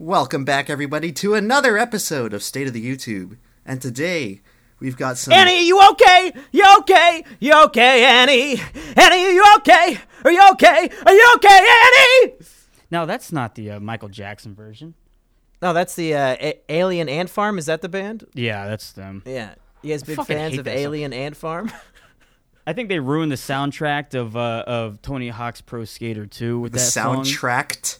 Welcome back, everybody, to another episode of State of the YouTube. And today, we've got some... Annie, you okay? You okay? You okay, Annie? Annie, are you okay? Are you okay? Are you okay, Annie? No, that's not the Michael Jackson version. No, that's the Alien Ant Farm. Is that the band? Yeah, that's them. Yeah. You guys big fans of Alien Ant Farm? I think they ruined the soundtrack of Tony Hawk's Pro Skater 2 with that song. The soundtrack?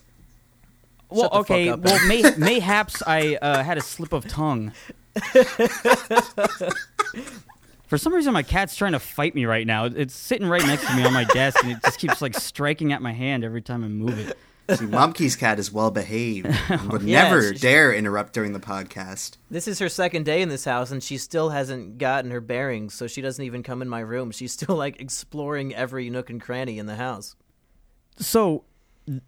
Well, okay. Well, mayhaps I had a slip of tongue. For some reason, my cat's trying to fight me right now. It's sitting right next to me on my desk, and it just keeps like striking at my hand every time I move it. See, Mumkey's cat is well behaved and would never dare interrupt during the podcast. This is her second day in this house, and she still hasn't gotten her bearings, so she doesn't even come in my room. She's still like exploring every nook and cranny in the house. So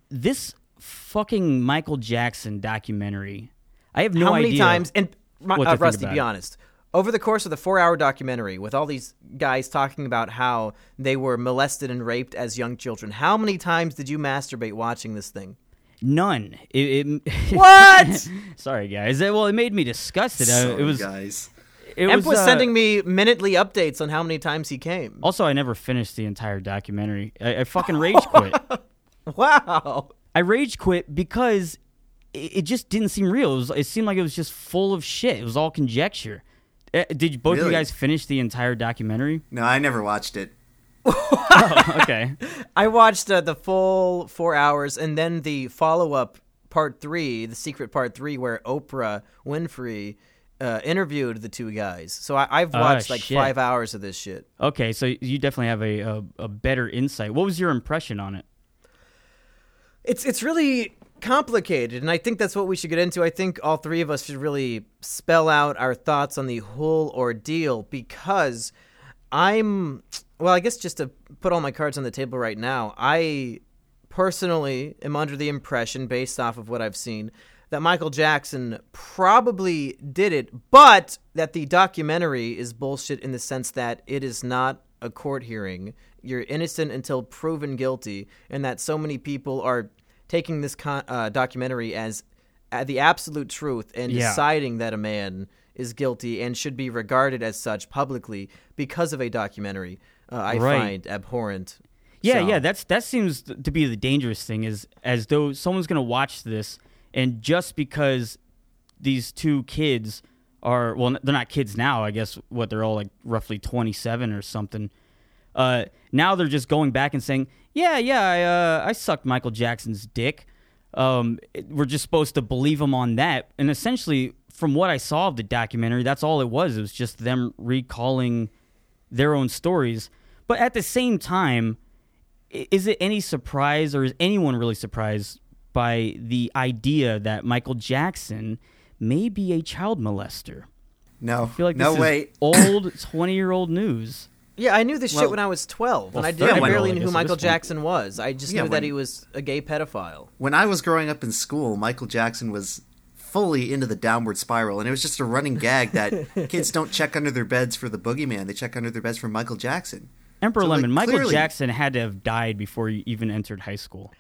this fucking Michael Jackson documentary. I have no idea. How many times, and Rusty, be honest, over the course of the 4-hour documentary with all these guys talking about how they were molested and raped as young children, how many times did you masturbate watching this thing? None. What? Sorry, guys. Well, it made me disgusted. Sorry, it was, guys. Emp was sending me minutely updates on how many times he came. Also, I never finished the entire documentary. I fucking rage quit. Wow. I rage quit because it just didn't seem real. It seemed like it was just full of shit. It was all conjecture. Did both of you guys finish the entire documentary? No, I never watched it. Oh, okay. I watched the full 4 hours, and then the follow-up part 3, the secret part 3, where Oprah Winfrey interviewed the two guys. So I've watched 5 hours of this shit. Okay, so you definitely have a better insight. What was your impression on it? It's really complicated, and I think that's what we should get into. I think all three of us should really spell out our thoughts on the whole ordeal, because I guess just to put all my cards on the table right now, I personally am under the impression, based off of what I've seen, that Michael Jackson probably did it, but that the documentary is bullshit in the sense that it is not a court hearing. You're innocent until proven guilty, and that so many people are taking this documentary as the absolute truth and deciding that a man is guilty and should be regarded as such publicly because of a documentary. I find abhorrent. Yeah, so. That seems to be the dangerous thing, is as though someone's going to watch this, and just because these two kids are, well, they're not kids now, I guess, what, they're all like roughly 27 or something. Now they're just going back and saying, I sucked Michael Jackson's dick. We're just supposed to believe him on that. And essentially, from what I saw of the documentary, that's all it was. It was just them recalling their own stories. But at the same time, is it any surprise, or is anyone really surprised by the idea that Michael Jackson may be a child molester? No. I feel like this is old 20-year-old news. Yeah, I knew this shit when I was 12, and I barely knew who Michael Jackson was. I just knew that he was a gay pedophile. When I was growing up in school, Michael Jackson was fully into the downward spiral, and it was just a running gag that kids don't check under their beds for the boogeyman. They check under their beds for Michael Jackson. Michael Jackson had to have died before he even entered high school.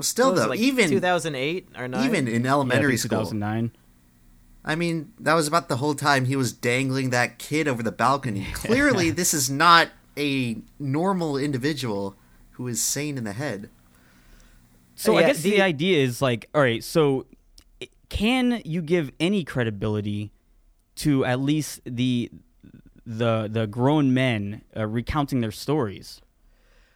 Still, though, like even 2008 or 9? Even in elementary school. 2009. I mean, that was about the whole time he was dangling that kid over the balcony. Clearly, this is not a normal individual who is sane in the head. So I guess the idea is like, all right, so can you give any credibility to at least the grown men recounting their stories?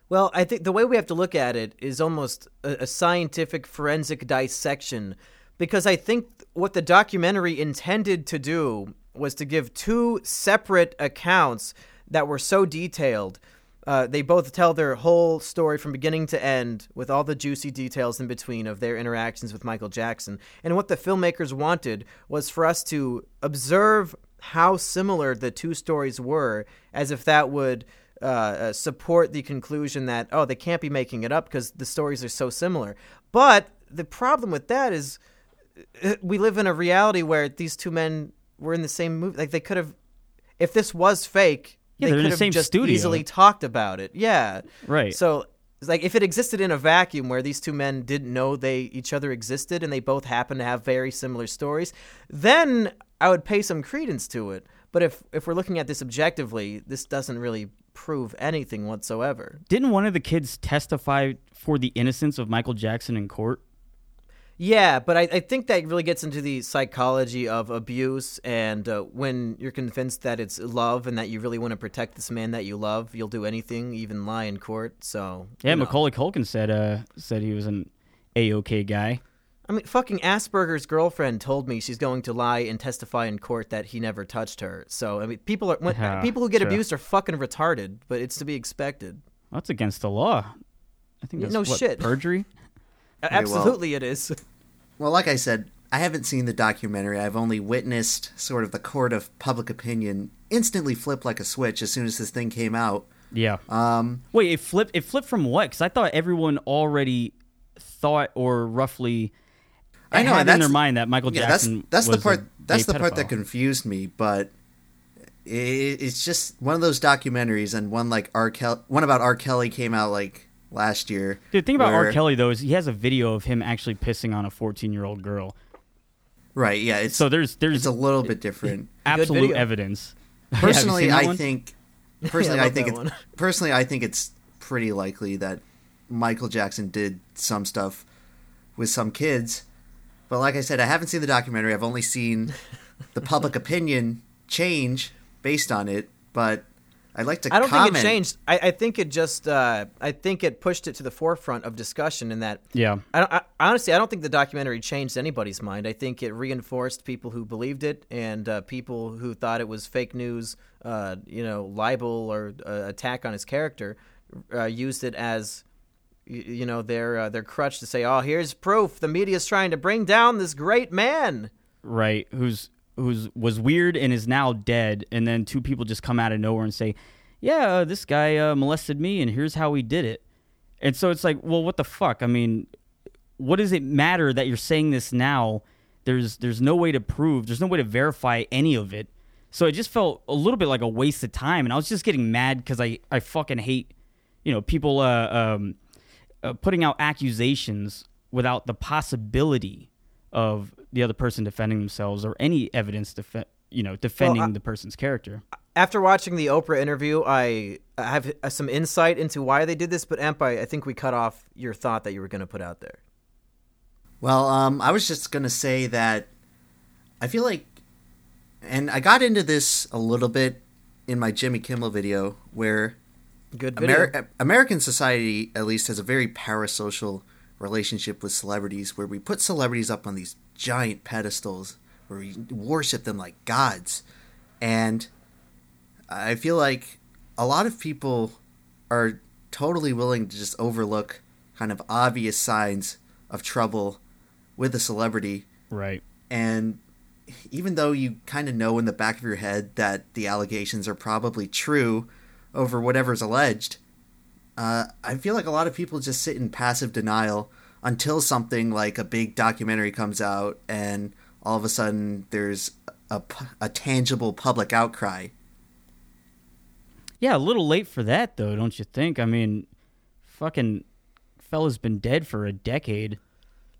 Well, I think the way we have to look at it is almost a scientific forensic dissection. Because I think what the documentary intended to do was to give two separate accounts that were so detailed. They both tell their whole story from beginning to end with all the juicy details in between of their interactions with Michael Jackson. And what the filmmakers wanted was for us to observe how similar the two stories were, as if that would support the conclusion that, oh, they can't be making it up because the stories are so similar. But the problem with that is, we live in a reality where these two men were in the same movie. Like, they could have, if this was fake, they could have just easily talked about it. Yeah. Right. So It's like if it existed in a vacuum where these two men didn't know they each other existed and they both happen to have very similar stories, then I would pay some credence to it. But if we're looking at this objectively, this doesn't really prove anything whatsoever. Didn't one of the kids testify for the innocence of Michael Jackson in court? Yeah, but I think that really gets into the psychology of abuse, and when you're convinced that it's love and that you really want to protect this man that you love, you'll do anything, even lie in court. So yeah, Macaulay Culkin said he was an A-OK guy. I mean, fucking Asperger's girlfriend told me she's going to lie and testify in court that he never touched her. So I mean, people who get abused are fucking retarded, but it's to be expected. Well, that's against the law. I think that's perjury. Absolutely, it is. Well, like I said, I haven't seen the documentary. I've only witnessed sort of the court of public opinion instantly flip like a switch as soon as this thing came out. Yeah. Wait, it flipped from what? Because I thought everyone already thought or roughly had in their mind that Michael Jackson That's the part that confused me, but it's just one of those documentaries, and one like one about R. Kelly came out like last year. Dude, the thing about R. Kelly, though, is he has a video of him actually pissing on a 14-year-old girl. Right, yeah. It's a little bit different. Absolute evidence. Personally, I think it's pretty likely that Michael Jackson did some stuff with some kids. But like I said, I haven't seen the documentary. I've only seen the public opinion change based on it, but I'd like to comment. I don't think it changed. I think it just I think it pushed it to the forefront of discussion in that. Yeah. I honestly don't think the documentary changed anybody's mind. I think it reinforced people who believed it and people who thought it was fake news, libel or attack on his character, used it as their crutch to say, "Oh, here's proof. The media's trying to bring down this great man." Right. Who was weird and is now dead, and then two people just come out of nowhere and say, yeah, this guy molested me, and here's how he did it. And so it's like, well, what the fuck? I mean, what does it matter that you're saying this now? There's no way to prove, there's no way to verify any of it. So it just felt a little bit like a waste of time, and I was just getting mad because I fucking hate people putting out accusations without the possibility of the other person defending themselves or any evidence defending the person's character. After watching the Oprah interview, I have some insight into why they did this, but Emp, I think we cut off your thought that you were going to put out there. Well, I was just going to say that I feel like, and I got into this a little bit in my Jimmy Kimmel video, where American society at least has a very parasocial relationship with celebrities, where we put celebrities up on these giant pedestals where we worship them like gods. And I feel like a lot of people are totally willing to just overlook kind of obvious signs of trouble with a celebrity. Right. And even though you kind of know in the back of your head that the allegations are probably true over whatever's alleged, I feel like a lot of people just sit in passive denial until something like a big documentary comes out and all of a sudden there's a tangible public outcry. Yeah, a little late for that, though, don't you think? I mean, fucking fella's been dead for a decade.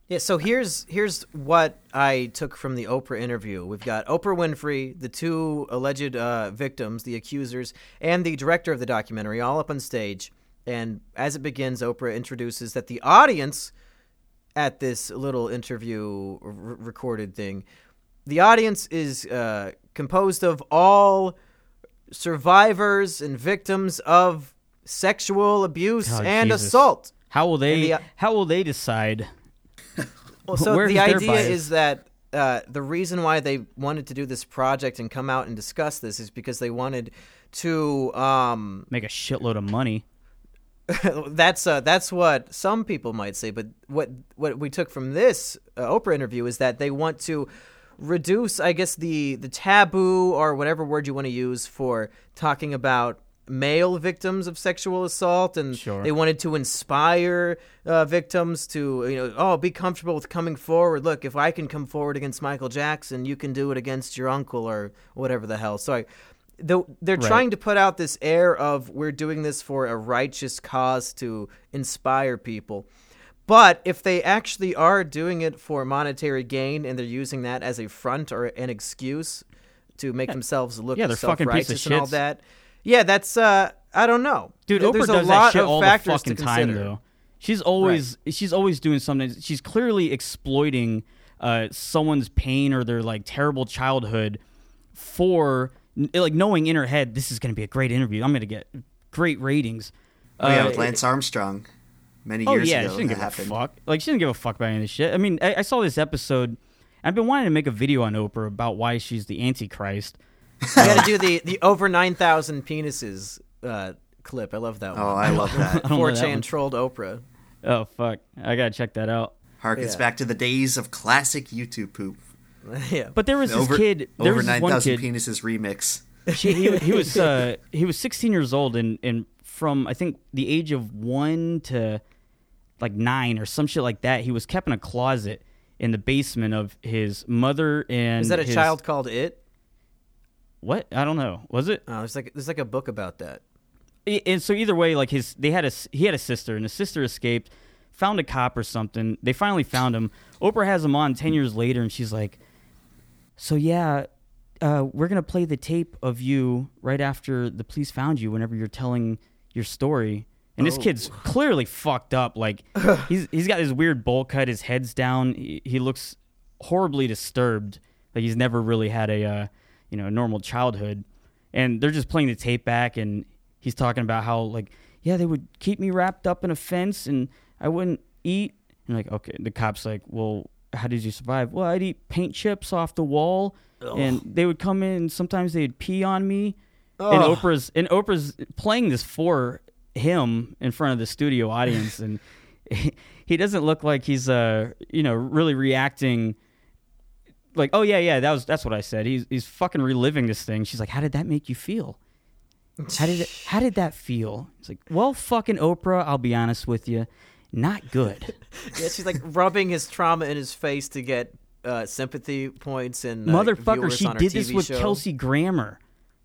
Yeah, so here's what I took from the Oprah interview. We've got Oprah Winfrey, the two alleged victims, the accusers, and the director of the documentary all up on stage. And as it begins, Oprah introduces that the audience at this little interview recorded thing, the audience is composed of all survivors and victims of sexual abuse and assault. How will they decide? Well, so the idea is that the reason why they wanted to do this project and come out and discuss this is because they wanted to make a shitload of money. That's what some people might say, but what we took from this Oprah interview is that they want to reduce, I guess, the taboo or whatever word you want to use for talking about male victims of sexual assault, and they wanted to inspire victims to be comfortable with coming forward. Look, if I can come forward against Michael Jackson, you can do it against your uncle or whatever the hell. So they're trying to put out this air of we're doing this for a righteous cause to inspire people. But if they actually are doing it for monetary gain and they're using that as a front or an excuse to make themselves look self-righteous and all that, that's I don't know, dude. Oprah does that shit all the fucking time, though. She's always doing something. She's clearly exploiting someone's pain or their like terrible childhood for like knowing in her head this is going to be a great interview. I'm going to get great ratings. With Lance Armstrong. Many years ago, she didn't give a fuck. Like, she didn't give a fuck about any of this shit. I mean, I saw this episode. I've been wanting to make a video on Oprah about why she's the Antichrist. You got to do the over 9,000 penises clip. I love that one. Oh, I love that. 4chan trolled Oprah. Oh, fuck. I got to check that out. Harkens back to the days of classic YouTube poop. Yeah. But there was this kid. Over 9,000 penises remix. He was 16 years old and from, I think, the age of 1 to... like 9 or some shit like that, he was kept in a closet in the basement of his mother and... Is that a child called It? What? I don't know. Was it? Oh, there's like a book about that. And so either way, like he had a sister, and his sister escaped, found a cop or something. They finally found him. Oprah has him on 10 years later, and she's like, so yeah, we're going to play the tape of you right after the police found you whenever you're telling your story. And this kid's clearly fucked up. Like, he's got this weird bowl cut. His head's down. He looks horribly disturbed. Like, he's never really had a a normal childhood. And they're just playing the tape back, and he's talking about how, like, yeah, they would keep me wrapped up in a fence, and I wouldn't eat. And, like, okay. The cop's like, well, how did you survive? Well, I'd eat paint chips off the wall, and they would come in, and sometimes they'd pee on me. Ugh. And Oprah's playing this for him in front of the studio audience, and he doesn't look like he's really reacting like, oh yeah, that's what I said. He's fucking reliving this thing. She's like, how did that make you feel? How did that feel? It's like, well, fucking Oprah, I'll be honest with you, not good. Yeah, she's like rubbing his trauma in his face to get sympathy points and motherfucker. She did this with Kelsey Grammer.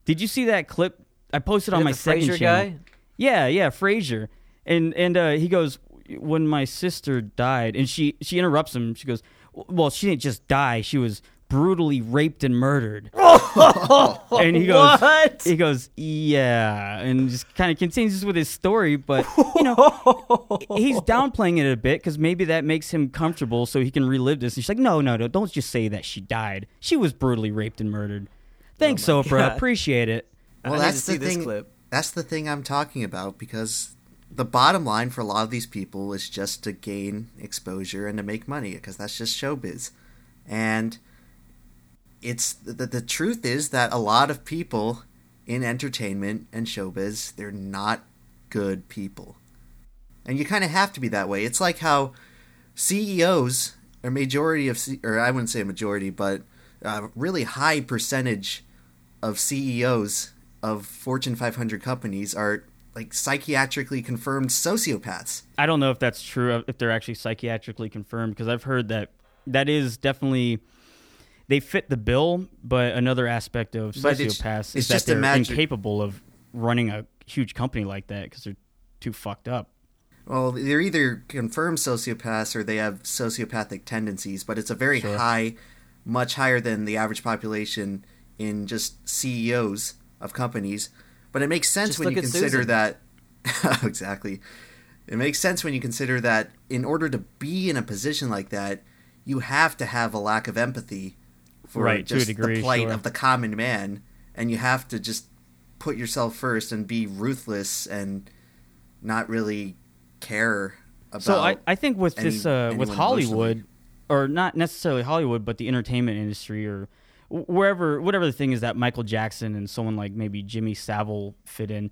Did you see that clip? I posted on my second channel. Yeah, Frasier. And he goes, when my sister died, and she interrupts him. She goes, well, she didn't just die. She was brutally raped and murdered. And he goes, what? He goes, yeah, and just kind of continues with his story. But, he's downplaying it a bit because maybe that makes him comfortable so he can relive this. And she's like, no, don't just say that she died. She was brutally raped and murdered. Thanks, Oprah. God. Appreciate it. Well, that's the thing. This clip. That's the thing I'm talking about, because the bottom line for a lot of these people is just to gain exposure and to make money, because that's just showbiz. And it's the truth is that a lot of people in entertainment and showbiz, they're not good people. And you kind of have to be that way. It's like how CEOs, I wouldn't say a majority, but a really high percentage of CEOs of Fortune 500 companies are like psychiatrically confirmed sociopaths. I don't know if that's true, if they're actually psychiatrically confirmed, because I've heard that is definitely, they fit the bill, but another aspect of sociopaths is that they're incapable of running a huge company like that because they're too fucked up. Well, they're either confirmed sociopaths or they have sociopathic tendencies, but it's a very high, much higher than the average population in just CEOs of companies, but it makes sense when you consider that exactly. It makes sense when you consider that in order to be in a position like that, you have to have a lack of empathy for just the plight of the common man, and you have to just put yourself first and be ruthless and not really care about. So I think with with Hollywood, or not necessarily Hollywood, but the entertainment industry or wherever, whatever the thing is that Michael Jackson and someone like maybe Jimmy Savile fit in,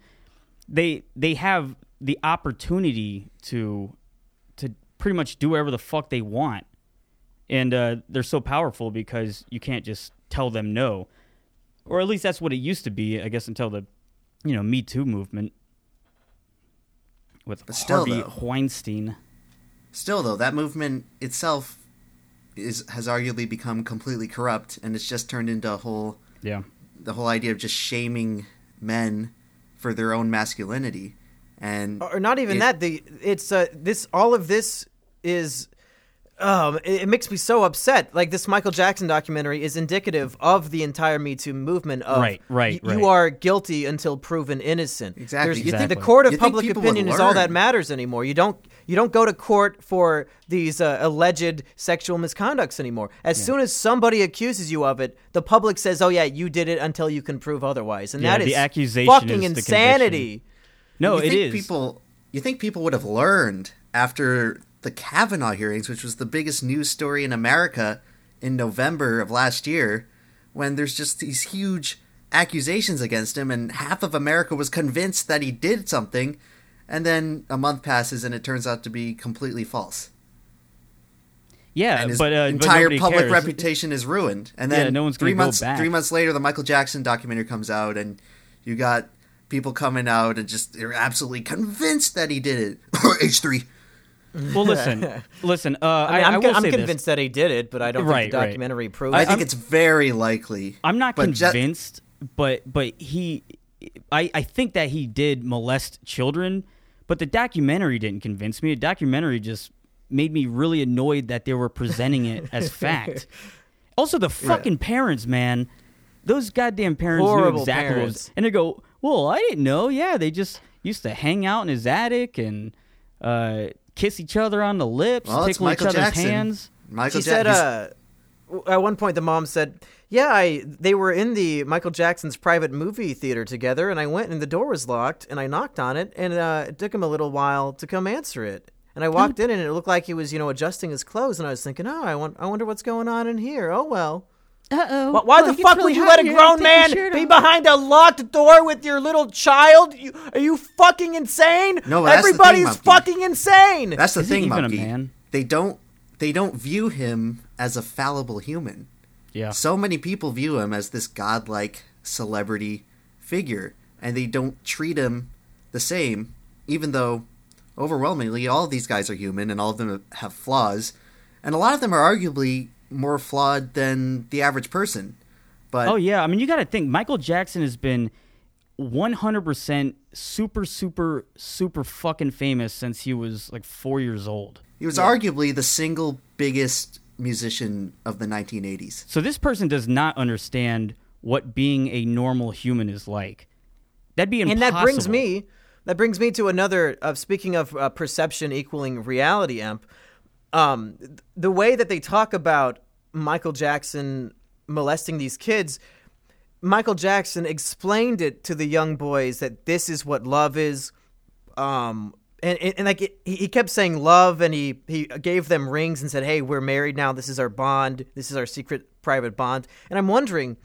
they have the opportunity to pretty much do whatever the fuck they want, and they're so powerful because you can't just tell them no, or at least that's what it used to be, I guess, until the Me Too movement with Harvey Weinstein. Still, though, that movement itself has arguably become completely corrupt, and it's just turned into a whole the whole idea of just shaming men for their own masculinity, and or not even that. It makes me so upset. Like, this Michael Jackson documentary is indicative of the entire Me Too movement of right. You are guilty until proven innocent. Exactly. You think the court of public opinion is all that matters anymore. You don't go to court for these alleged sexual misconducts anymore. As soon as somebody accuses you of it, the public says, "Oh yeah, you did it until you can prove otherwise." And that is the accusation fucking is insanity. No, it is. You think people would have learned after the Kavanaugh hearings, which was the biggest news story in America in November of last year, when there's just these huge accusations against him and half of America was convinced that he did something, and then a month passes and it turns out to be completely false. Yeah, and his entire public reputation is ruined. And then no one's gonna go back. 3 months later, the Michael Jackson documentary comes out and you got people coming out and just they're absolutely convinced that he did it. H3. Well, listen. I'm convinced that he did it, but I don't think the documentary proves. I think it's very likely. I'm not convinced, but he, I think that he did molest children, but the documentary didn't convince me. The documentary just made me really annoyed that they were presenting it as fact. Also, the fucking parents, man, those goddamn parents knew exactly what was, and they go, "Well, I didn't know. Yeah, they just used to hang out in his attic and." Kiss each other on the lips, tickle each other's hands. Michael Jackson. She said at one point the mom said, they were in the Michael Jackson's private movie theater together, and I went and the door was locked, and I knocked on it, and it took him a little while to come answer it. And I walked in, and it looked like he was, adjusting his clothes, and I was thinking, I wonder what's going on in here. Oh, well. Uh-oh. Why the fuck would you let a grown man be behind a locked door with your little child? Are you fucking insane? No, everybody's fucking insane. That's the thing, Mumkey. They don't view him as a fallible human. Yeah. So many people view him as this godlike celebrity figure, and they don't treat him the same, even though overwhelmingly all of these guys are human and all of them have flaws, and a lot of them are arguably more flawed than the average person. But you got to think Michael Jackson has been 100% super fucking famous since he was like 4 years old. He was arguably the single biggest musician of the 1980s. So this person does not understand what being a normal human is like. That'd be impossible. And that brings me to another of speaking of perception equaling reality, Emp. The way that they talk about Michael Jackson molesting these kids, Michael Jackson explained it to the young boys that this is what love is. He kept saying love, and he gave them rings and said, "Hey, we're married now. This is our bond. This is our secret private bond." And I'm wondering,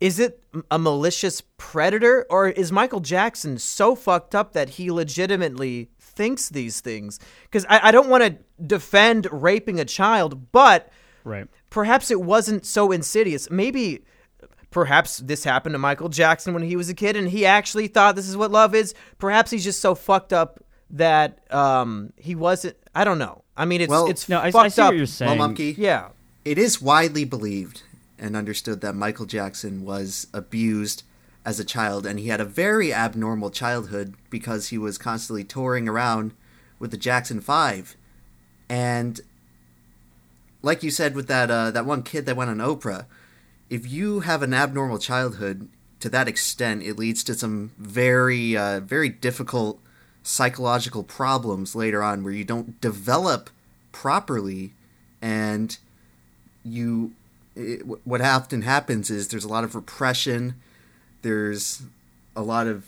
is it a malicious predator, or is Michael Jackson so fucked up that he legitimately thinks these things? Because I don't want to defend raping a child, but perhaps it wasn't so insidious. Maybe perhaps this happened to Michael Jackson when he was a kid and he actually thought this is what love is. Perhaps he's just so fucked up that he wasn't. I don't know. I mean, I see what you're saying. Well, Mumkey, it is widely believed and understood that Michael Jackson was abused as a child, and he had a very abnormal childhood because he was constantly touring around with the Jackson 5. And like you said with that one kid that went on Oprah, if you have an abnormal childhood to that extent, it leads to some very, very difficult psychological problems later on where you don't develop properly, and what often happens is there's a lot of repression. There's a lot of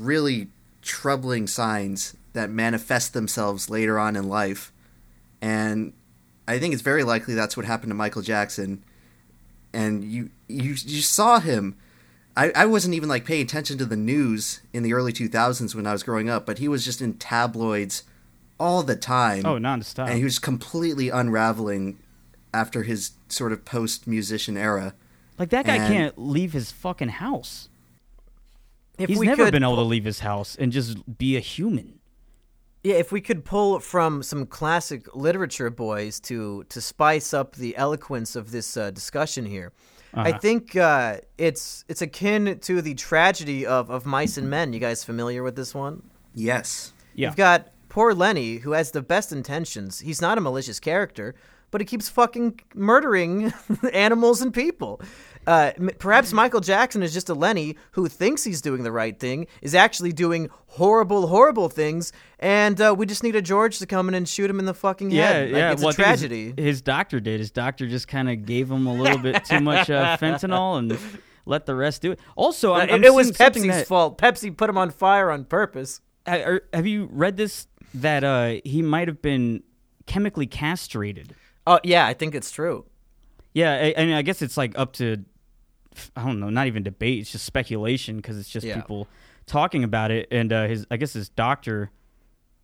really troubling signs that manifest themselves later on in life, and I think it's very likely that's what happened to Michael Jackson. And you saw him. I wasn't even like paying attention to the news in the early 2000s when I was growing up, but he was just in tabloids all the time. Oh, nonstop. And he was completely unraveling after his sort of post-musician era. Like, that guy can't leave his fucking house. He's never been able to leave his house and just be a human. Yeah, if we could pull from some classic literature, boys, to spice up the eloquence of this discussion here, I think it's akin to the tragedy of Mice and Men. You guys familiar with this one? Yes. Yeah. You've got poor Lenny, who has the best intentions. He's not a malicious character, but he keeps fucking murdering animals and people. Perhaps Michael Jackson is just a Lenny who thinks he's doing the right thing, is actually doing horrible, horrible things, and we just need a George to come in and shoot him in the fucking head. Yeah, it's a tragedy. His doctor did. His doctor just kind of gave him a little bit too much fentanyl and let the rest do it. Also, it was Pepsi's fault. Pepsi put him on fire on purpose. Have you read this? That he might have been chemically castrated. Oh, yeah, I think it's true. Yeah, and I guess it's like up to... I don't know, not even debate. It's just speculation because it's just people talking about it. And his doctor,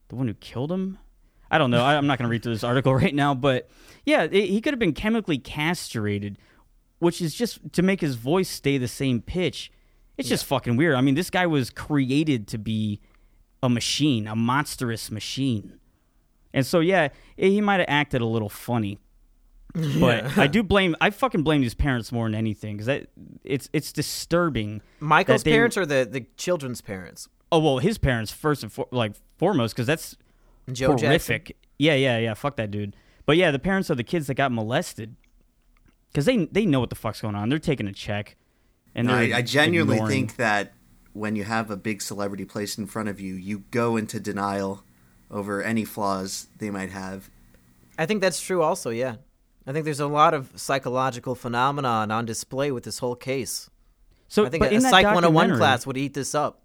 the one who killed him? I don't know. I'm not going to read through this article right now. But yeah, he could have been chemically castrated, which is just to make his voice stay the same pitch. It's just fucking weird. I mean, this guy was created to be a machine, a monstrous machine. And so, yeah, he might have acted a little funny. But I fucking blame these parents more than anything because it's disturbing. Michael's parents or the children's parents? Oh, well, his parents first and foremost because that's Joe horrific. Jackson. Yeah. Fuck that dude. But yeah, the parents of the kids that got molested because they know what the fuck's going on. They're taking a check. And I genuinely think that when you have a big celebrity placed in front of you, you go into denial over any flaws they might have. I think that's true also, yeah. I think there's a lot of psychological phenomenon on display with this whole case. So I think a Psych 101 class would eat this up.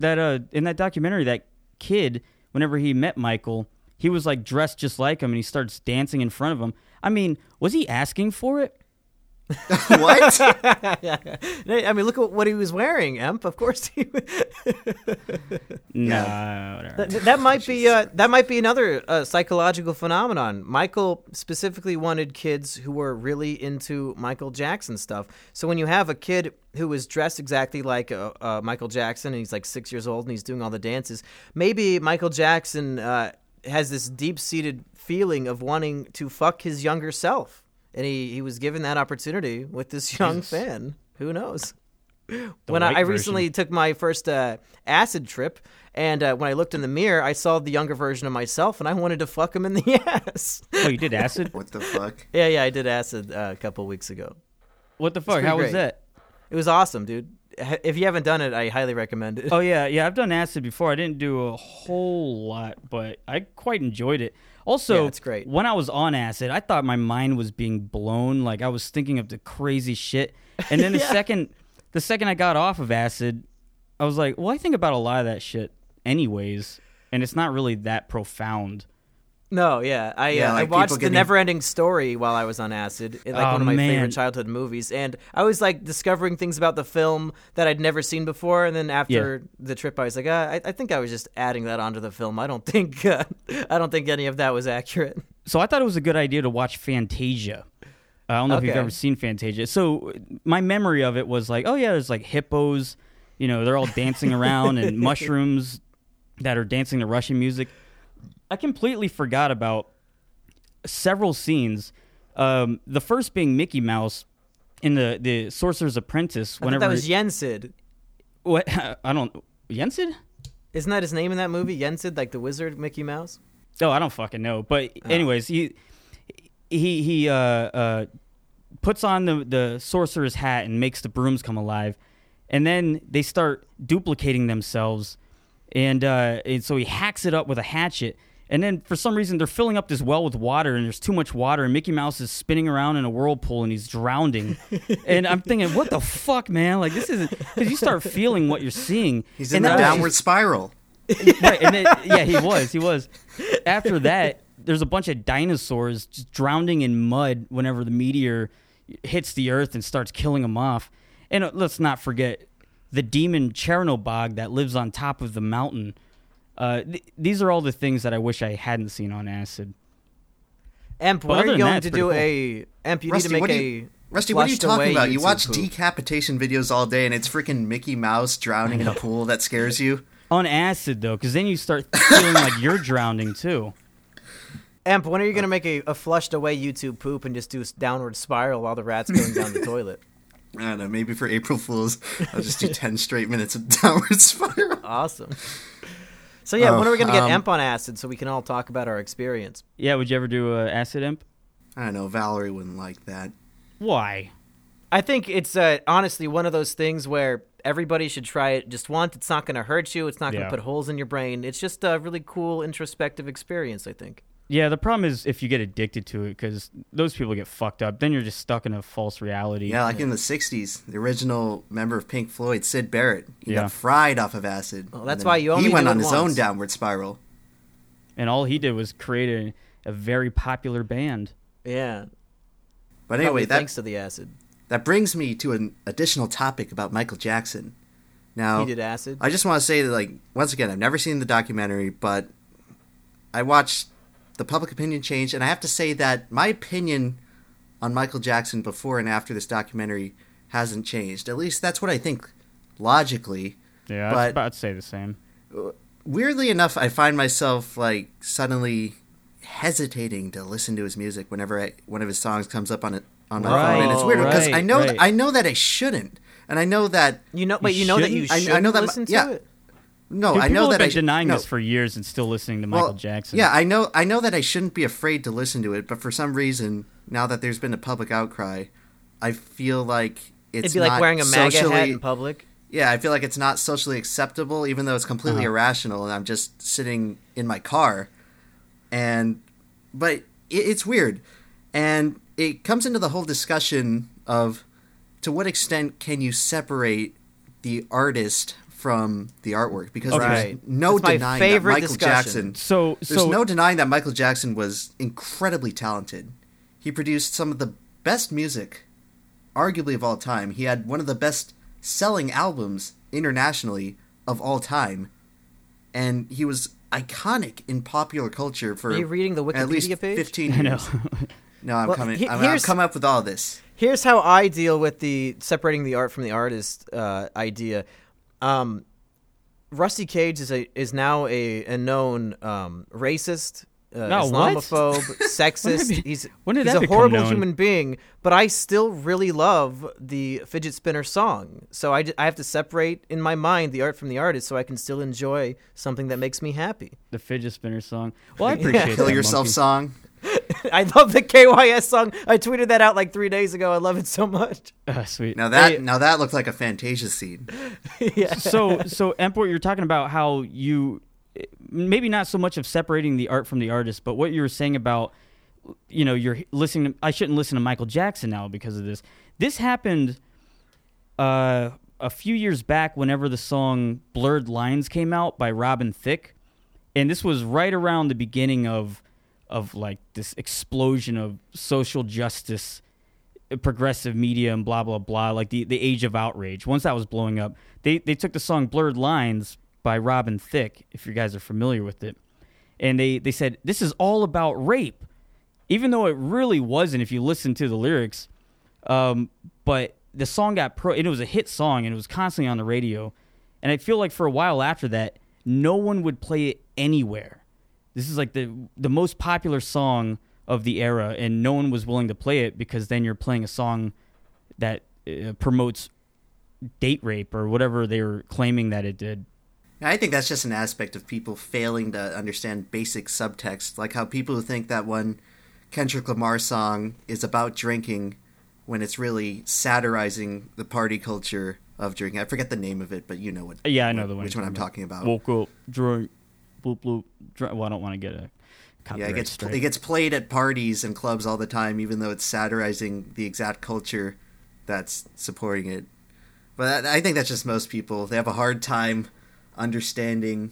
That in that documentary, that kid, whenever he met Michael, he was like dressed just like him, and he starts dancing in front of him. I mean, was he asking for it? What? I mean, look at what he was wearing, Emp. Of course he was. That might be another psychological phenomenon. Michael specifically wanted kids who were really into Michael Jackson stuff. So when you have a kid who is dressed exactly like Michael Jackson and he's like 6 years old and he's doing all the dances, maybe Michael Jackson has this deep-seated feeling of wanting to fuck his younger self. And he was given that opportunity with this young fan. Who knows? I recently took my first acid trip, and when I looked in the mirror, I saw the younger version of myself, and I wanted to fuck him in the ass. Oh, you did acid? What the fuck? Yeah, I did acid a couple weeks ago. What the fuck? How was that? It was awesome, dude. If you haven't done it, I highly recommend it. Oh, yeah, I've done acid before. I didn't do a whole lot, but I quite enjoyed it. Also, it's great. When I was on acid, I thought my mind was being blown. Like I was thinking of the crazy shit, and then the second I got off of acid, I was like, "Well, I think about a lot of that shit, anyways, and it's not really that profound." No, yeah, I watched The Never-Ending Story while I was on acid, one of my favorite childhood movies, and I was like discovering things about the film that I'd never seen before, and then after the trip, I was like, I think I was just adding that onto the film. I don't think any of that was accurate. So I thought it was a good idea to watch Fantasia. I don't know if you've ever seen Fantasia. So my memory of it was like, oh yeah, there's like hippos, you know, they're all dancing around, and mushrooms that are dancing to Russian music. I completely forgot about several scenes. The first being Mickey Mouse in the Sorcerer's Apprentice. I thought that was Yen Sid. What? I don't. Yen Sid? Isn't that his name in that movie? Yen Sid, like the wizard Mickey Mouse. Oh, I don't fucking know. But anyways, he puts on the sorcerer's hat and makes the brooms come alive, and then they start duplicating themselves, and so he hacks it up with a hatchet. And then, for some reason, they're filling up this well with water, and there's too much water, and Mickey Mouse is spinning around in a whirlpool, and he's drowning. And I'm thinking, what the fuck, man? Like, this isn't... Because you start feeling what you're seeing. He's in a downward spiral. Right, and then, he was. After that, there's a bunch of dinosaurs just drowning in mud whenever the meteor hits the earth and starts killing them off. And let's not forget the demon Chernobog that lives on top of the mountain. These are all the things that I wish I hadn't seen on acid. Emp, what are you going to do? Cool. Emp, you need to make Rusty, what are you talking about? You watch decapitation videos all day, and it's freaking Mickey Mouse drowning in a pool that scares you. on acid, though, because then you start feeling like you're drowning, too. Emp, when are you going to make a flushed-away YouTube poop and just do a downward spiral while the rat's going down the toilet? I don't know. Maybe for April Fools, I'll just do 10 straight minutes of downward spiral. Awesome. So, yeah, when are we going to get Emp on acid so we can all talk about our experience? Yeah, would you ever do acid, Emp? I don't know. Valerie wouldn't like that. Why? I think it's, honestly, one of those things where everybody should try it just once. It's not going to hurt you. It's not going to put holes in your brain. It's just a really cool introspective experience, I think. Yeah, the problem is if you get addicted to it, because those people get fucked up. Then you're just stuck in a false reality. Yeah, like in the 60s, the original member of Pink Floyd, Syd Barrett, he got fried off of acid. Well, that's why you only he went on his own downward spiral. And all he did was create a very popular band. Yeah. But anyway, thanks to the acid. That brings me to an additional topic about Michael Jackson. Now, he did acid? I just want to say that, like, once again, I've never seen the documentary, but I watched the public opinion change, and I have to say that my opinion on Michael Jackson before and after this documentary hasn't changed. At least that's what I think logically. Yeah, I was about to say the same. Weirdly enough, I find myself like suddenly hesitating to listen to his music whenever one of his songs comes up on my phone, and it's weird because I know that I shouldn't, and I know that you know that you shouldn't listen to it. No, dude, I know that I've been denying this for years and still listening to Michael Jackson. Yeah, I know that I shouldn't be afraid to listen to it, but for some reason, now that there's been a public outcry, I feel like it's not like wearing a MAGA hat in public. Yeah, I feel like it's not socially acceptable, even though it's completely irrational, and I'm just sitting in my car, but it's weird, and it comes into the whole discussion of to what extent can you separate the artist from the artwork, because there's no denying that Michael Jackson. There's no denying that Michael Jackson was incredibly talented. He produced some of the best music, arguably of all time. He had one of the best selling albums internationally of all time, and he was iconic in popular culture for. Are you reading the Wikipedia at least 15 page? Years. No, I'm coming. I've come up with all this. Here's how I deal with the separating the art from the artist idea. Rusty Cage is now a known racist, Islamophobe, sexist. He's a horrible human being, but I still really love the Fidget Spinner song. So I have to separate in my mind the art from the artist so I can still enjoy something that makes me happy. The Fidget Spinner song. Well, I appreciate that. Kill Yourself Monkey. Song. I love the KYS song. I tweeted that out like 3 days ago. I love it so much. Sweet. Now that looked like a Fantasia scene. Yeah. So Emperor, you're talking about how you maybe not so much of separating the art from the artist, but what you were saying about, you know, you're listening. I shouldn't listen to Michael Jackson now because of this. This happened a few years back. Whenever the song "Blurred Lines" came out by Robin Thicke, and this was right around the beginning of like this explosion of social justice, progressive media, and blah, blah, blah, like the age of outrage. Once that was blowing up, they took the song Blurred Lines by Robin Thicke, if you guys are familiar with it, and they said, this is all about rape, even though it really wasn't if you listen to the lyrics. But the song got and it was a hit song, and it was constantly on the radio. And I feel like for a while after that, no one would play it anywhere. This is like the most popular song of the era, and no one was willing to play it because then you're playing a song that promotes date rape or whatever they were claiming that it did. I think that's just an aspect of people failing to understand basic subtext, like how people who think that one Kendrick Lamar song is about drinking when it's really satirizing the party culture of drinking. I forget the name of it, but you know what. Yeah, I know the one. Which one I'm talking about. Woke up, drunk. Bloop, bloop. Well, I don't want to get a copyright. Yeah, it gets played at parties and clubs all the time, even though it's satirizing the exact culture that's supporting it. But I think that's just most people. They have a hard time understanding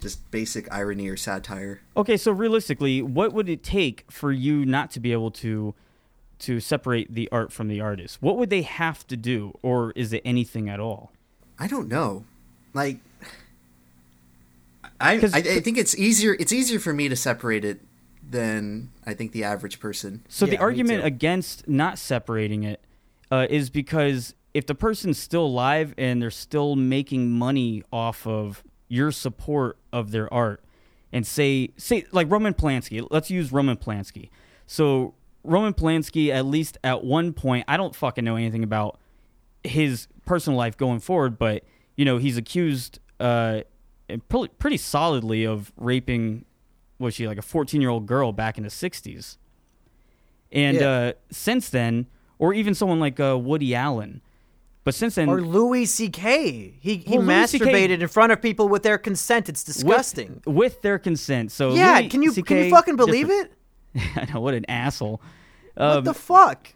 just basic irony or satire. Okay, so realistically, what would it take for you not to be able to separate the art from the artist? What would they have to do, or is it anything at all? I don't know. Like, I think it's easier. It's easier for me to separate it than I think the average person. So the argument against not separating it is because if the person's still alive and they're still making money off of your support of their art and say like Roman Polanski. Let's use Roman Polanski. So Roman Polanski, at least at one point, I don't fucking know anything about his personal life going forward, but you know, he's accused pretty solidly of raping, was she like a 14-year-old girl back in the 60s? And since then, or even someone like Woody Allen. But since then, or Louis C.K. He masturbated in front of people with their consent. It's disgusting. With their consent. So yeah, can you fucking believe it? I know, what an asshole. What the fuck?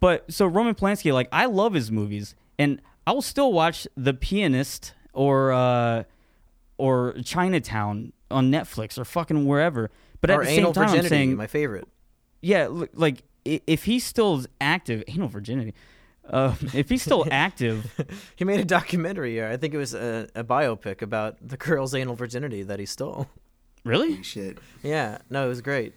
But so Roman Polanski, like, I love his movies, and I will still watch The Pianist or Chinatown on Netflix or fucking wherever. But at the same time, I'm saying, my favorite. Yeah, like if he's still active, anal virginity. If he's still active, he made a documentary. I think it was a biopic about the girl's anal virginity that he stole. Really? Shit. Yeah. No, it was great.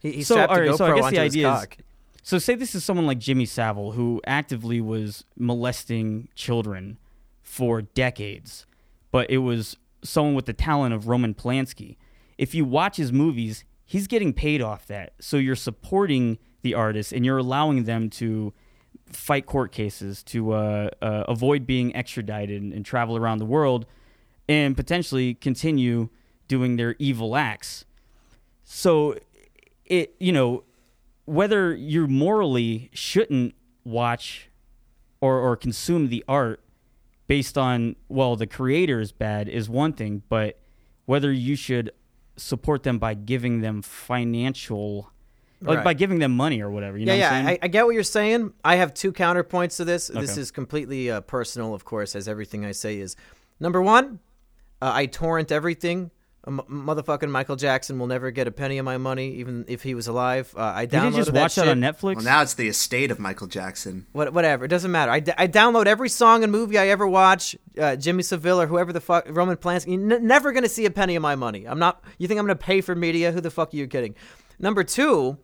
He strapped a GoPro onto his cock. So say this is someone like Jimmy Savile, who actively was molesting children for decades, but it was someone with the talent of Roman Polanski. If you watch his movies, he's getting paid off that. So you're supporting the artist, and you're allowing them to fight court cases, to avoid being extradited and travel around the world and potentially continue doing their evil acts. So, it, you know, whether you morally shouldn't watch or consume the art based on, well, the creator is bad is one thing, but whether you should support them by giving them financial... Like, right. By giving them money or whatever. You know what I'm saying? I get what you're saying. I have two counterpoints to this. Okay. This is completely personal, of course, as everything I say is. Number one, I torrent everything. Motherfucking Michael Jackson will never get a penny of my money, even if he was alive. I downloaded just watch that on Netflix? Well, now it's the estate of Michael Jackson. Whatever. It doesn't matter. I download every song and movie I ever watch. Jimmy Savile or whoever the fuck, Roman Polanski. You're never going to see a penny of my money. I'm not. You think I'm going to pay for media? Who the fuck are you kidding? Number two,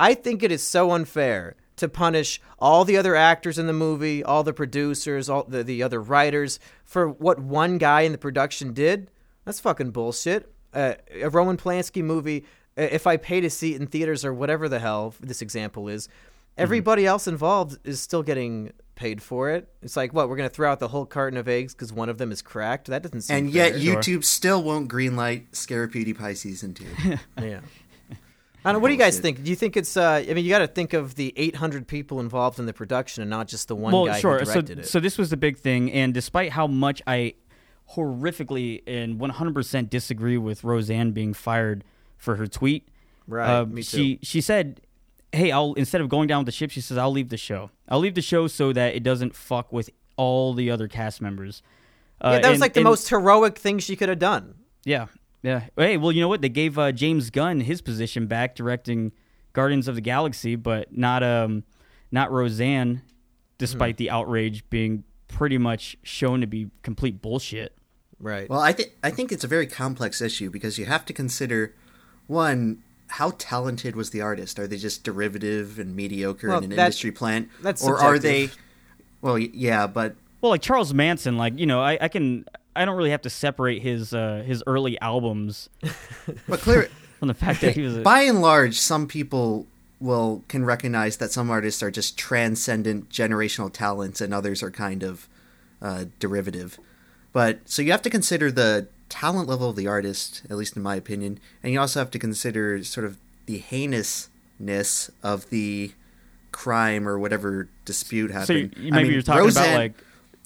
I think it is so unfair to punish all the other actors in the movie, all the producers, all the other writers for what one guy in the production did. That's fucking bullshit. A Roman Polanski movie, if I paid a seat in theaters or whatever the hell this example is, everybody else involved is still getting paid for it. It's like, what, we're going to throw out the whole carton of eggs because one of them is cracked? That doesn't seem fair. And yet YouTube still won't greenlight Scary PewDiePie Season 2. Yeah. I don't know, what do you guys think? Do you think it's I mean, you got to think of the 800 people involved in the production and not just the one guy who directed it. So this was the big thing, and despite how much I horrifically and 100% disagree with Roseanne being fired for her tweet. Right, me too. She said, hey, instead of going down with the ship, she says, I'll leave the show. I'll leave the show so that it doesn't fuck with all the other cast members. Yeah, that was like the most heroic thing she could have done. Yeah. Yeah. Hey, well, you know what? They gave James Gunn his position back, directing Guardians of the Galaxy, but not Roseanne, despite the outrage being pretty much shown to be complete bullshit. Right. Well, I think it's a very complex issue because you have to consider, one, how talented was the artist? Are they just derivative and mediocre and an industry plant? That's subjective. Or are they? Well, yeah, but like Charles Manson, like, you know, I don't really have to separate his early albums, but clearly from the fact that he was. By and large, some people can recognize that some artists are just transcendent generational talents, and others are kind of derivative. But so you have to consider the talent level of the artist, at least in my opinion, and you also have to consider sort of the heinousness of the crime or whatever dispute happened. So you're talking about like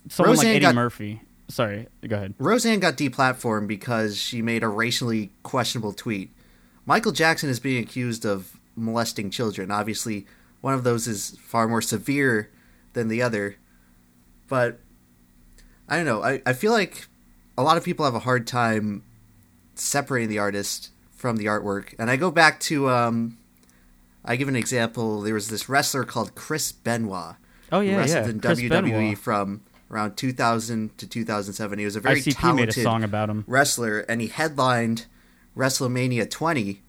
someone like Eddie Murphy. Sorry, go ahead. Roseanne got deplatformed because she made a racially questionable tweet. Michael Jackson is being accused of molesting children. Obviously, one of those is far more severe than the other. But, I don't know. I feel like a lot of people have a hard time separating the artist from the artwork. And I go back to, I give an example. There was this wrestler called Chris Benoit. Oh, yeah, wrestled in Chris WWE Benoit. From... around 2000 to 2007. He was a very talented wrestler, and he headlined WrestleMania 20.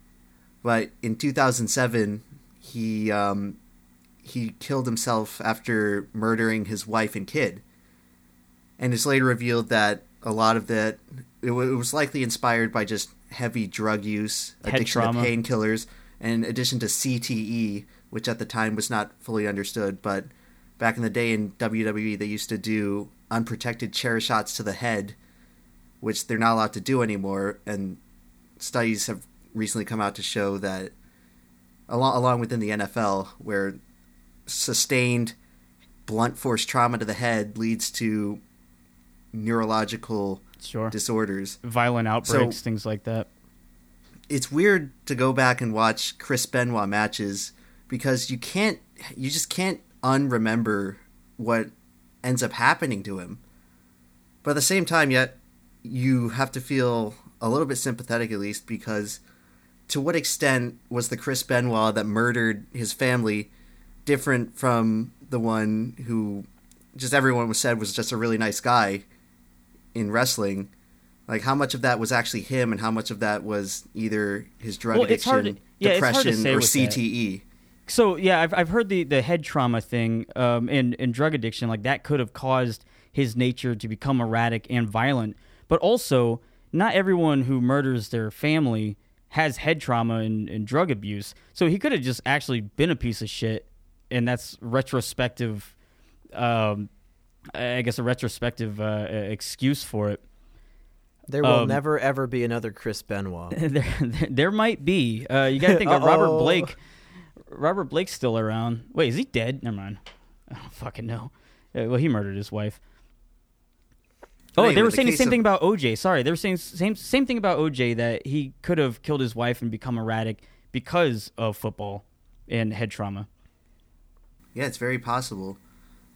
But in 2007, he killed himself after murdering his wife and kid. And it's later revealed that a lot of that. It was likely inspired by just heavy drug use, addiction to painkillers, and in addition to CTE, which at the time was not fully understood. But back in the day in WWE, they used to do unprotected chair shots to the head, which they're not allowed to do anymore. And studies have recently come out to show that, along within the NFL, where sustained blunt force trauma to the head leads to neurological disorders. Violent outbreaks, things like that. It's weird to go back and watch Chris Benoit matches because you just can't unremember what ends up happening to him. But at the same time, yet you have to feel a little bit sympathetic, at least, because to what extent was the Chris Benoit that murdered his family different from the one who just everyone said was just a really nice guy in wrestling? Like, how much of that was actually him and how much of that was either his drug addiction, depression, or CTE? So, yeah, I've heard the head trauma thing and drug addiction, like, that could have caused his nature to become erratic and violent. But also, not everyone who murders their family has head trauma and drug abuse. So he could have just actually been a piece of shit, and that's retrospective, I guess a retrospective excuse for it. There will never, ever be another Chris Benoit. there might be. You got to think of Robert Blake. Robert Blake's still around. Wait, is he dead? Never mind. I don't fucking know. Well, he murdered his wife. Oh, they were saying the same thing about OJ. Sorry, they were saying same thing about OJ, that he could have killed his wife and become erratic because of football and head trauma. Yeah, it's very possible.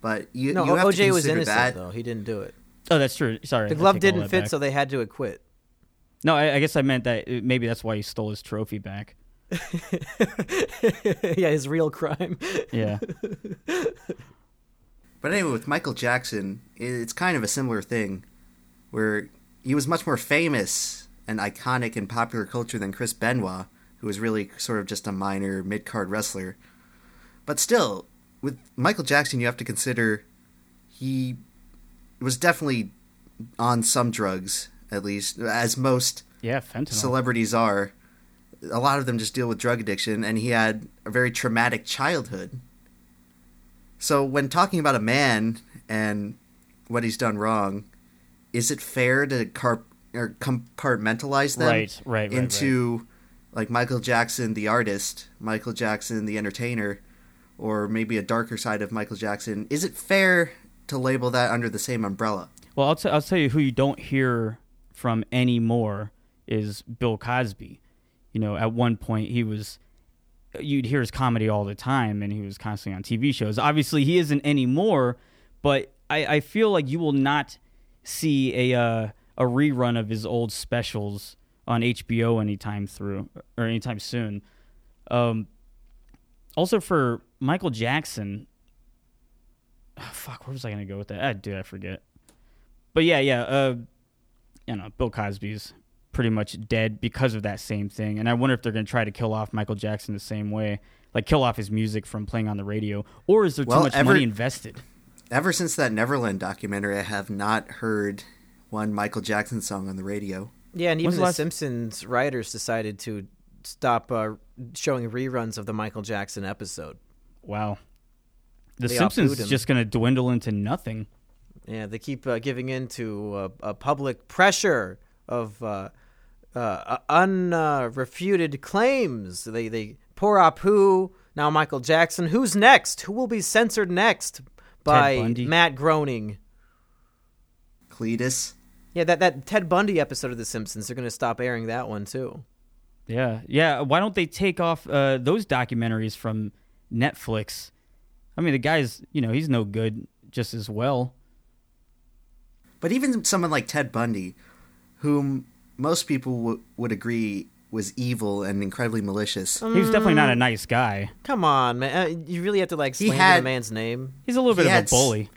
But you have OJ to was innocent, that. Though. He didn't do it. Oh, that's true. Sorry. The glove didn't fit, so they had to acquit. No, I guess I meant that maybe that's why he stole his trophy back. Yeah, his real crime. Yeah. But anyway, with Michael Jackson, it's kind of a similar thing where he was much more famous and iconic in popular culture than Chris Benoit, who was really sort of just a minor mid-card wrestler. But still, with Michael Jackson, you have to consider he was definitely on some drugs, at least, as most celebrities are. A lot of them just deal with drug addiction, and he had a very traumatic childhood. So when talking about a man and what he's done wrong, is it fair to compartmentalize them into like Michael Jackson, the artist, Michael Jackson, the entertainer, or maybe a darker side of Michael Jackson? Is it fair to label that under the same umbrella? Well, I'll tell you who you don't hear from anymore is Bill Cosby. You know, at one point he was... You'd hear his comedy all the time, and he was constantly on TV shows. Obviously, he isn't anymore, but I feel like you will not see a rerun of his old specials on HBO anytime soon. Also, for Michael Jackson, where was I going to go with that? I forget. But Bill Cosby's pretty much dead because of that same thing, and I wonder if they're going to try to kill off Michael Jackson the same way, like kill off his music from playing on the radio, or is there too much money invested? Ever since that Neverland documentary, I have not heard one Michael Jackson song on the radio. Yeah, and even the Simpsons writers decided to stop showing reruns of the Michael Jackson episode. Wow. The Simpsons is just going to dwindle into nothing. Yeah, they keep giving in to a public pressure of... unrefuted claims. They pour up who? Now Michael Jackson. Who's next? Who will be censored next? By Matt Groening. Cletus. Yeah, that Ted Bundy episode of The Simpsons. They're going to stop airing that one too. Yeah. Why don't they take off those documentaries from Netflix? I mean, the guy's, he's no good just as well. But even someone like Ted Bundy, whom... most people would agree was evil and incredibly malicious. He was definitely not a nice guy. Come on, man. You really have to, slander the man's name. He's a little bit of a bully.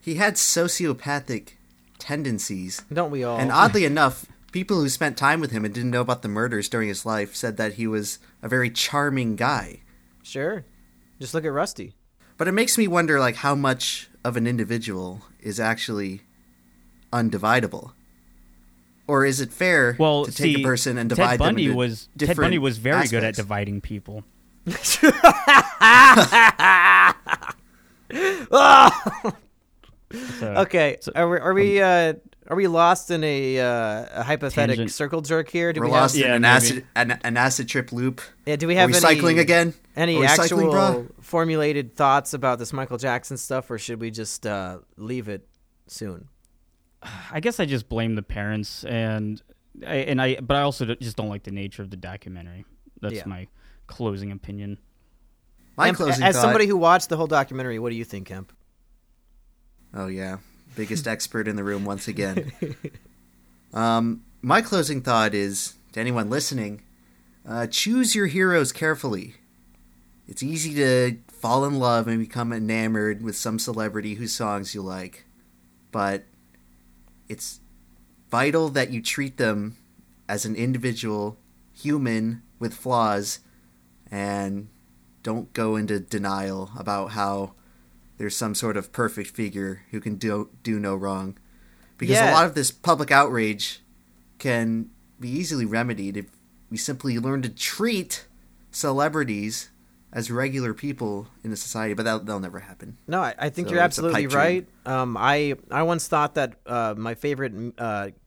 He had sociopathic tendencies. Don't we all? And oddly enough, people who spent time with him and didn't know about the murders during his life said that he was a very charming guy. Sure. Just look at Rusty. But it makes me wonder, how much of an individual is actually undividable. Or is it fair to take a person and divide them into different Ted Bundy was very good at dividing people. Are we lost in a hypothetic tangent. Circle jerk here? We're lost in an acid trip loop. Yeah, do we have any formulated thoughts about this Michael Jackson stuff, or should we just leave it soon? I guess I just blame the parents, but I also just don't like the nature of the documentary. That's my closing opinion. As somebody who watched the whole documentary, what do you think, Kemp? Oh yeah. Biggest expert in the room once again. My closing thought is, to anyone listening, choose your heroes carefully. It's easy to fall in love and become enamored with some celebrity whose songs you like, but it's vital that you treat them as an individual human with flaws and don't go into denial about how there's some sort of perfect figure who can do no wrong. Because a lot of this public outrage can be easily remedied if we simply learn to treat celebrities as regular people in a society. But that'll never happen. No, I think you're absolutely right. I once thought that my favorite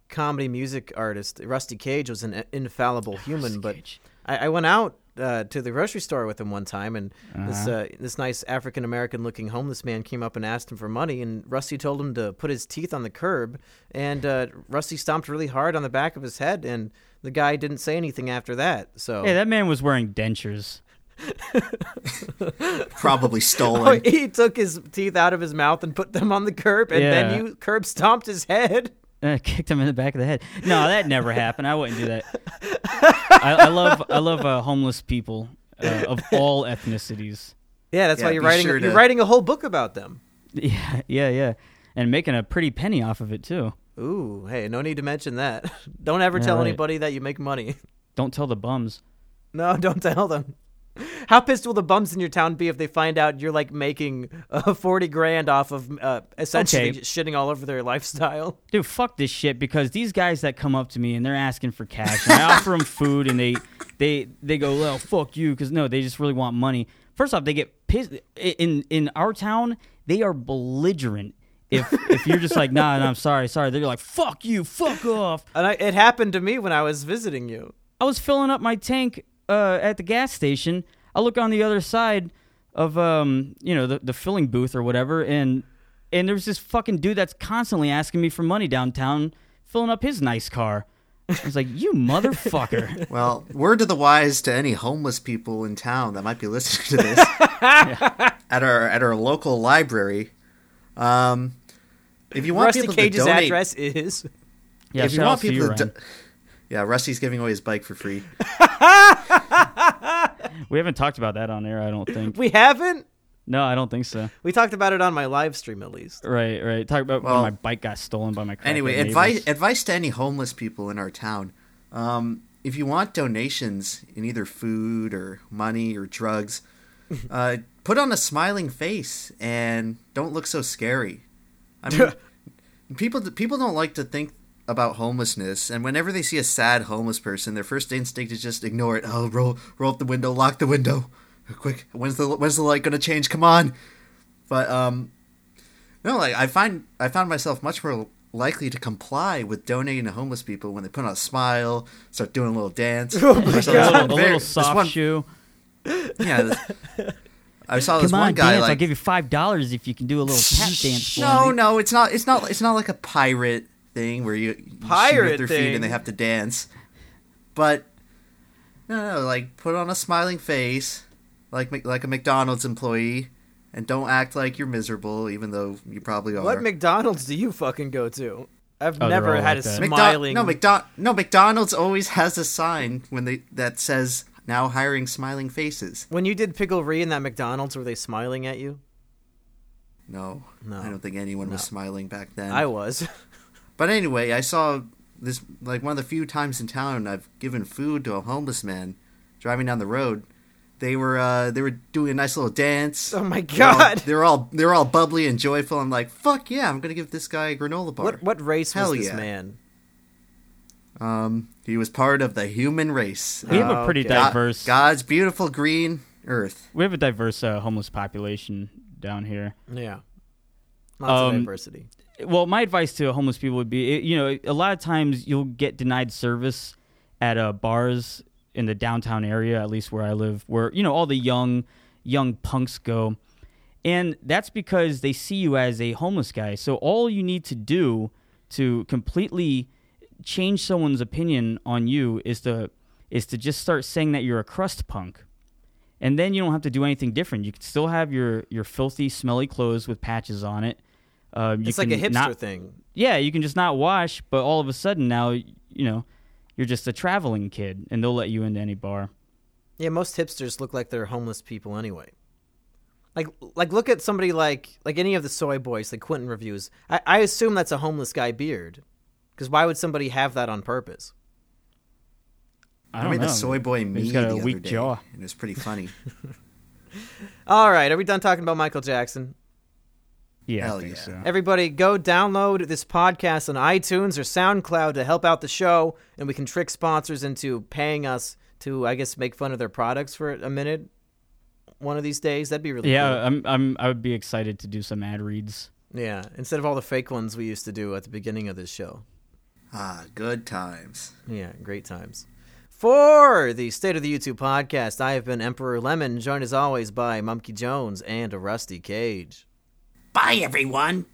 comedy music artist, Rusty Cage, was an infallible human. But I went out to the grocery store with him one time, and this nice African-American looking homeless man came up and asked him for money, and Rusty told him to put his teeth on the curb, and Rusty stomped really hard on the back of his head, and the guy didn't say anything after that. So hey, that man was wearing dentures. Probably stolen. Oh, he took his teeth out of his mouth and put them on the curb, and then you curb stomped his head. Kicked him in the back of the head. No, that never happened. I wouldn't do that. I love homeless people of all ethnicities. Yeah, that's why you're writing a whole book about them. Yeah, and making a pretty penny off of it too. Ooh, hey, no need to mention that. Don't ever tell anybody that you make money. Don't tell the bums. No, don't tell them. How pissed will the bums in your town be if they find out you're like making $40,000 off of essentially shitting all over their lifestyle? Dude, fuck this shit, because these guys that come up to me and they're asking for cash, and I offer them food, and they go, well, fuck you, because no, they just really want money. First off, they get pissed. In our town, they are belligerent. If you're just like, nah, I'm sorry, they're like, fuck you, fuck off. And it happened to me when I was visiting you. I was filling up my tank at the gas station. I look on the other side of the filling booth or whatever, and there's this fucking dude that's constantly asking me for money downtown, filling up his nice car. I was like, you motherfucker. Well, word to the wise to any homeless people in town that might be listening to this at our local library. If you want Rusty people Cage's to donate, address is if you want people to. Yeah, Rusty's giving away his bike for free. We haven't talked about that on air, I don't think. We haven't? No, I don't think so. We talked about it on my live stream, at least. Right. Talk about when my bike got stolen by my crackhead neighbors. Advice to any homeless people in our town. If you want donations in either food or money or drugs, put on a smiling face and don't look so scary. I mean, people don't like to think about homelessness, and whenever they see a sad homeless person, their first instinct is just ignore it. Oh, roll up the window, lock the window, quick. When's the light gonna change? Come on! But I found myself much more likely to comply with donating to homeless people when they put on a smile, start doing a little dance, a little soft shoe. Yeah, I saw this one guy. Dance. Like, I'll give you $5 if you can do a little tap dance. For me. No, it's not like a pirate thing where you shoot at their feet and they have to dance, but no, like, put on a smiling face, like a McDonald's employee, and don't act like you're miserable, even though you probably are. What McDonald's do you fucking go to? I've never had like a smiling. McDonald's always has a sign that says now hiring smiling faces. When you did Pickle-Ree in that McDonald's, were they smiling at you? No, I don't think anyone was smiling back then. I was. But anyway, I saw this, like, one of the few times in town I've given food to a homeless man driving down the road. They were doing a nice little dance. Oh my god! They were all bubbly and joyful. I'm like, fuck yeah, I'm gonna give this guy a granola bar. What race was this man? He was part of the human race. We have a pretty diverse... God's beautiful green earth. We have a diverse homeless population down here. Yeah. Lots of diversity. Well, my advice to homeless people would be, you know, a lot of times you'll get denied service at bars in the downtown area, at least where I live, where, you know, all the young punks go. And that's because they see you as a homeless guy. So all you need to do to completely change someone's opinion on you is to just start saying that you're a crust punk. And then you don't have to do anything different. You can still have your filthy, smelly clothes with patches on it. It's like a hipster thing. Yeah, you can just not wash, but all of a sudden now, you know, you're just a traveling kid, and they'll let you into any bar. Yeah, most hipsters look like they're homeless people anyway. Like look at somebody like any of the Soy Boys, like Quentin reviews. I assume that's a homeless guy beard, because why would somebody have that on purpose? I mean, the Soy Boy meme the other day. He's got a weak jaw. And it was pretty funny. All right, are we done talking about Michael Jackson? Yeah, hell I think so. Everybody, go download this podcast on iTunes or SoundCloud to help out the show, and we can trick sponsors into paying us to, I guess, make fun of their products for a minute. One of these days, that'd be really cool. Yeah, I would be excited to do some ad reads. Yeah, instead of all the fake ones we used to do at the beginning of this show. Ah, good times. Yeah, great times. For the State of the YouTube podcast, I have been Emperor Lemon, joined as always by Mumkey Jones and Rusty Cage. Bye, everyone.